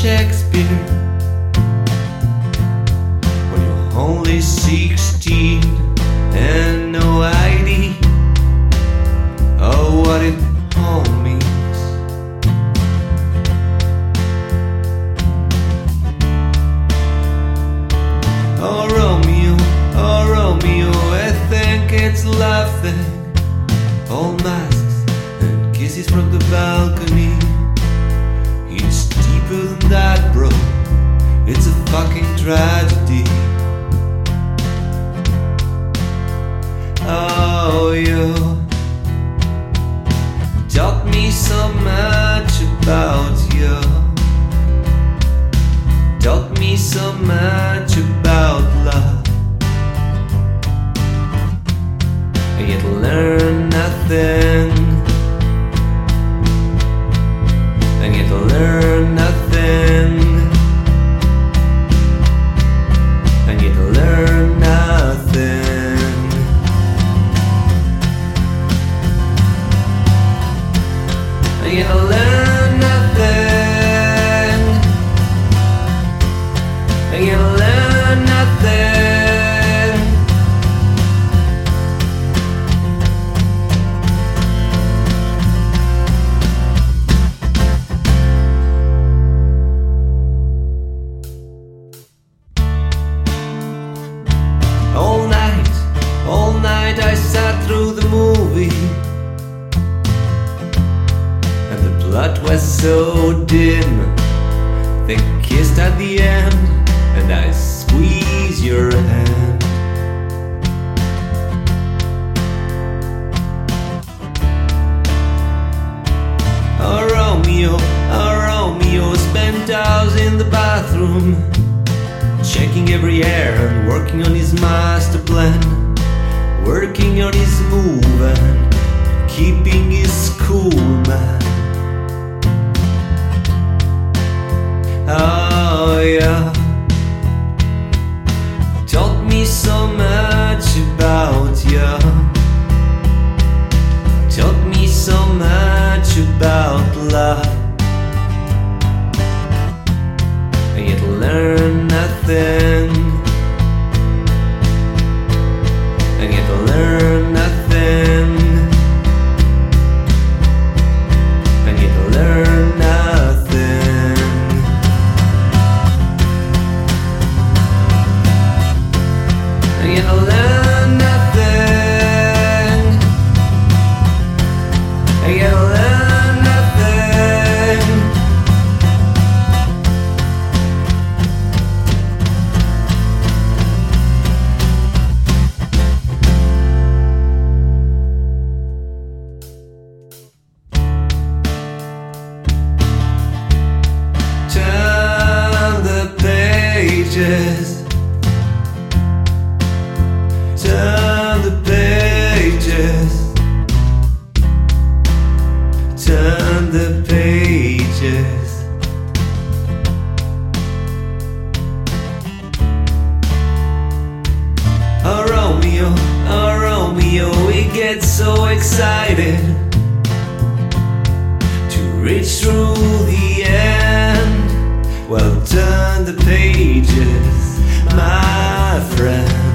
Shakespeare, when you're only 16 and no ID, oh, what it all means. Oh Romeo, I think it's laughing. All masks and kisses from the balcony. It's deeper than that, bro. It's a fucking tragedy. Oh, you taught me so much about you. Taught me so much about love, and yet learned nothing. I sat through the movie, and the plot was so dim. They kissed at the end, and I squeezed your hand. Oh Romeo, spent hours in the bathroom, checking every air and working on his master plan. Working on his move and keeping his cool, man. Oh yeah, taught me so much about you. Taught me so much about love, and yet learned nothing. Turn the pages, turn the pages. Oh Romeo, we get so excited to reach through the end. Well, turn the pages, my friend.